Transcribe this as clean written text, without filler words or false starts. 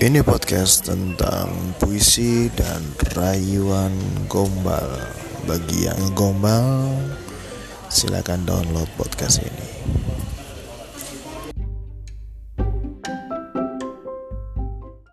Ini podcast tentang puisi dan rayuan gombal. Bagi yang gombal, silakan download podcast ini.